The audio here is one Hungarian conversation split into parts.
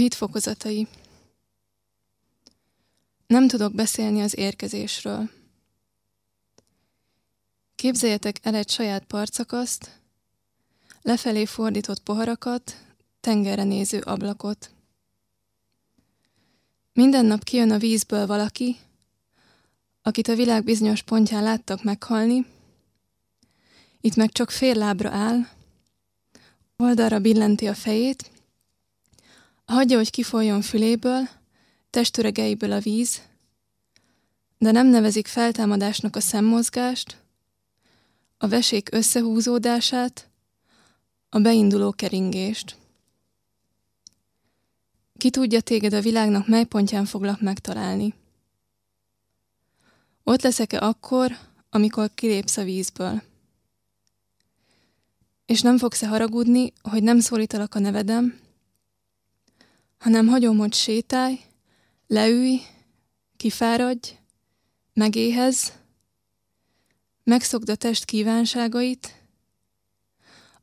A hit fokozatai. Nem tudok beszélni az érkezésről. Képzeljetek el egy saját partszakaszt, lefelé fordított poharakat, tengerre néző ablakot. Minden nap kijön a vízből valaki, akit a világ bizonyos pontján láttak meghalni, itt meg csak fél lábra áll, oldalra billenti a fejét, hagyja, hogy kifolyjon füléből, testüregeiből a víz, de nem nevezik feltámadásnak a szemmozgást, a vesék összehúzódását, a beinduló keringést. Ki tudja, téged a világnak mely pontján foglak megtalálni? Ott leszek-e akkor, amikor kilépsz a vízből? És nem fogsz-e haragudni, hogy nem szólítalak a nevedem, hanem hagyom, hogy sétálj, leülj, kifáradj, megéhezz, megszokd a test kívánságait,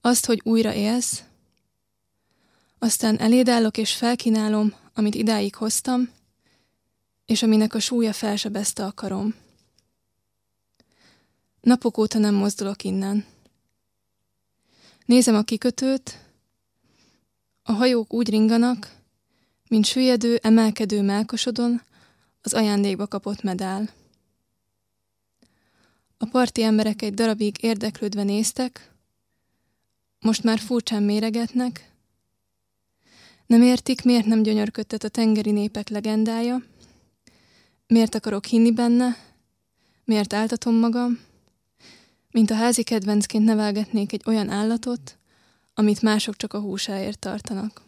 azt, hogy újra élsz, aztán eléd állok és felkínálom, amit idáig hoztam, és aminek a súlya felsebezte a karom. Napok óta nem mozdulok innen. Nézem a kikötőt, a hajók úgy ringanak, mint süllyedő, emelkedő mellkasodon az ajándékba kapott medál. A parti emberek egy darabig érdeklődve néztek, most már furcsán méregetnek, nem értik, miért nem gyönyörködtet a tengeri népek legendája, miért akarok hinni benne, miért áltatom magam, mint a házi kedvencként nevelgetnék egy olyan állatot, amit mások csak a húsáért tartanak.